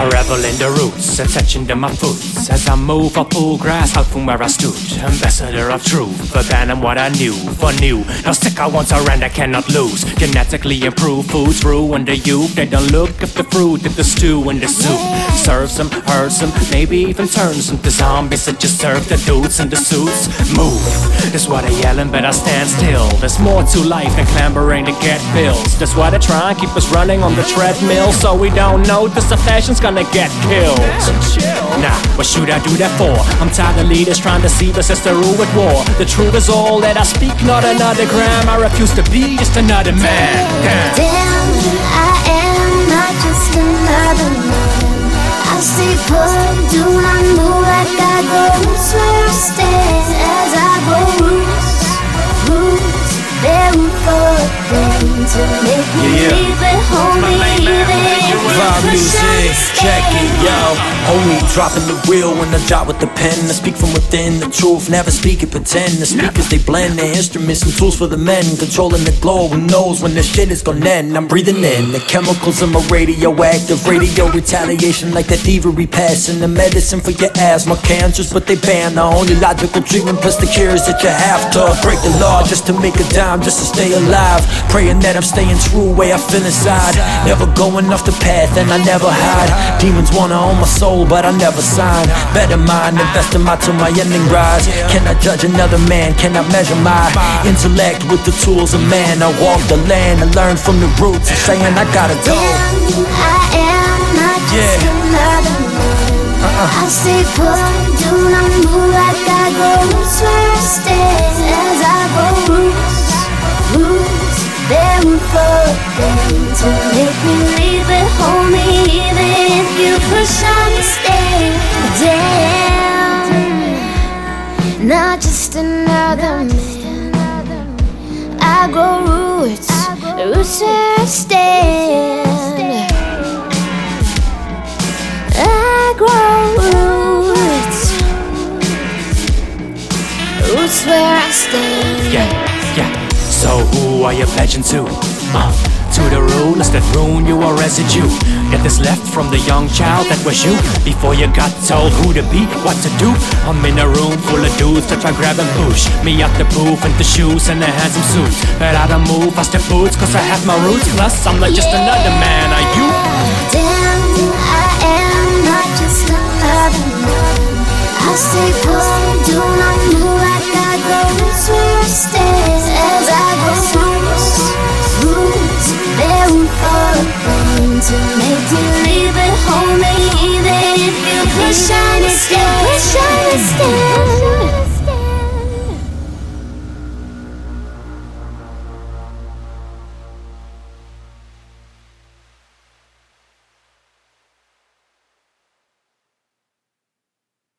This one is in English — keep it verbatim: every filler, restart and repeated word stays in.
I revel in the roots, attaching to my boots. As I move, I pull grass out from where I stood. Ambassador of truth, abandoning what I knew for new. Now sick I once around, I cannot lose. Genetically improved foods ruin the youth. They don't look at the fruit, at the stew and the soup. Serves them, hurts them, maybe even turns them to zombies that just serve the dudes in the suits. Move, that's why they yelling, but I stand still. There's more to life than clambering to get bills. That's why they try and keep us running on the treadmill, so we don't notice the fashion's gonna get killed. Nah, what should I do that for? I'm tired of leaders trying to deceive us as the rule at war. The truth is all that I speak, not another gram. I refuse to be just another man. Damn, Damn I am not just another man. I stay put, do my move, I got roots where I stand. As I go roots, roots, they're for a thing to make me leave it, hold me, leave it. Music, check it, yo. Only dropping the wheel when I jot with the pen. I speak from within the truth, never speak and pretend. The speakers they blend, their instruments and tools for the men. Controlling the glow, who knows when the shit is gonna end. I'm breathing in the chemicals of my radioactive radio retaliation, like that thievery passing the medicine for your asthma, cancers, but they ban the only logical treatment plus the cures that you have to. Break the law just to make a dime, just to stay alive. Praying that I'm staying true, way I feel inside. Never going off the path and I never hide. Demons wanna own my soul, but I never sign. Better mind, invest in my till my ending rise. Can I judge another man? Can I measure my intellect with the tools of man? I walk the land and learn from the roots. I'm saying I gotta go. Damn, I am not just yeah. another man. Uh-uh. I stay put, do not move. I got roots where I stand. As I go roots, roots, they're root for a thing to make me leave it, hold me, even if you push on me, stay. Damn, not just another man. I grow roots, roots where I stand. I grow roots, roots where I stand. Yeah, yeah. So who are you pledging to? Uh. To the rulers that ruin you or residue that is left from the young child that was you. Before you got told who to be, what to do. I'm in a room full of dudes that try grab and push me out the booth and the shoes and the handsome suits. But I don't move past the boots cause I have my roots. Plus I'm not just yeah. another man, are you? Damn, I am not just another man. I stay put, do not move, I got the roots where I stand. As I go through roots, they're root for a thing to make me leave it, hold me, even if you push on and stay, push on and stay.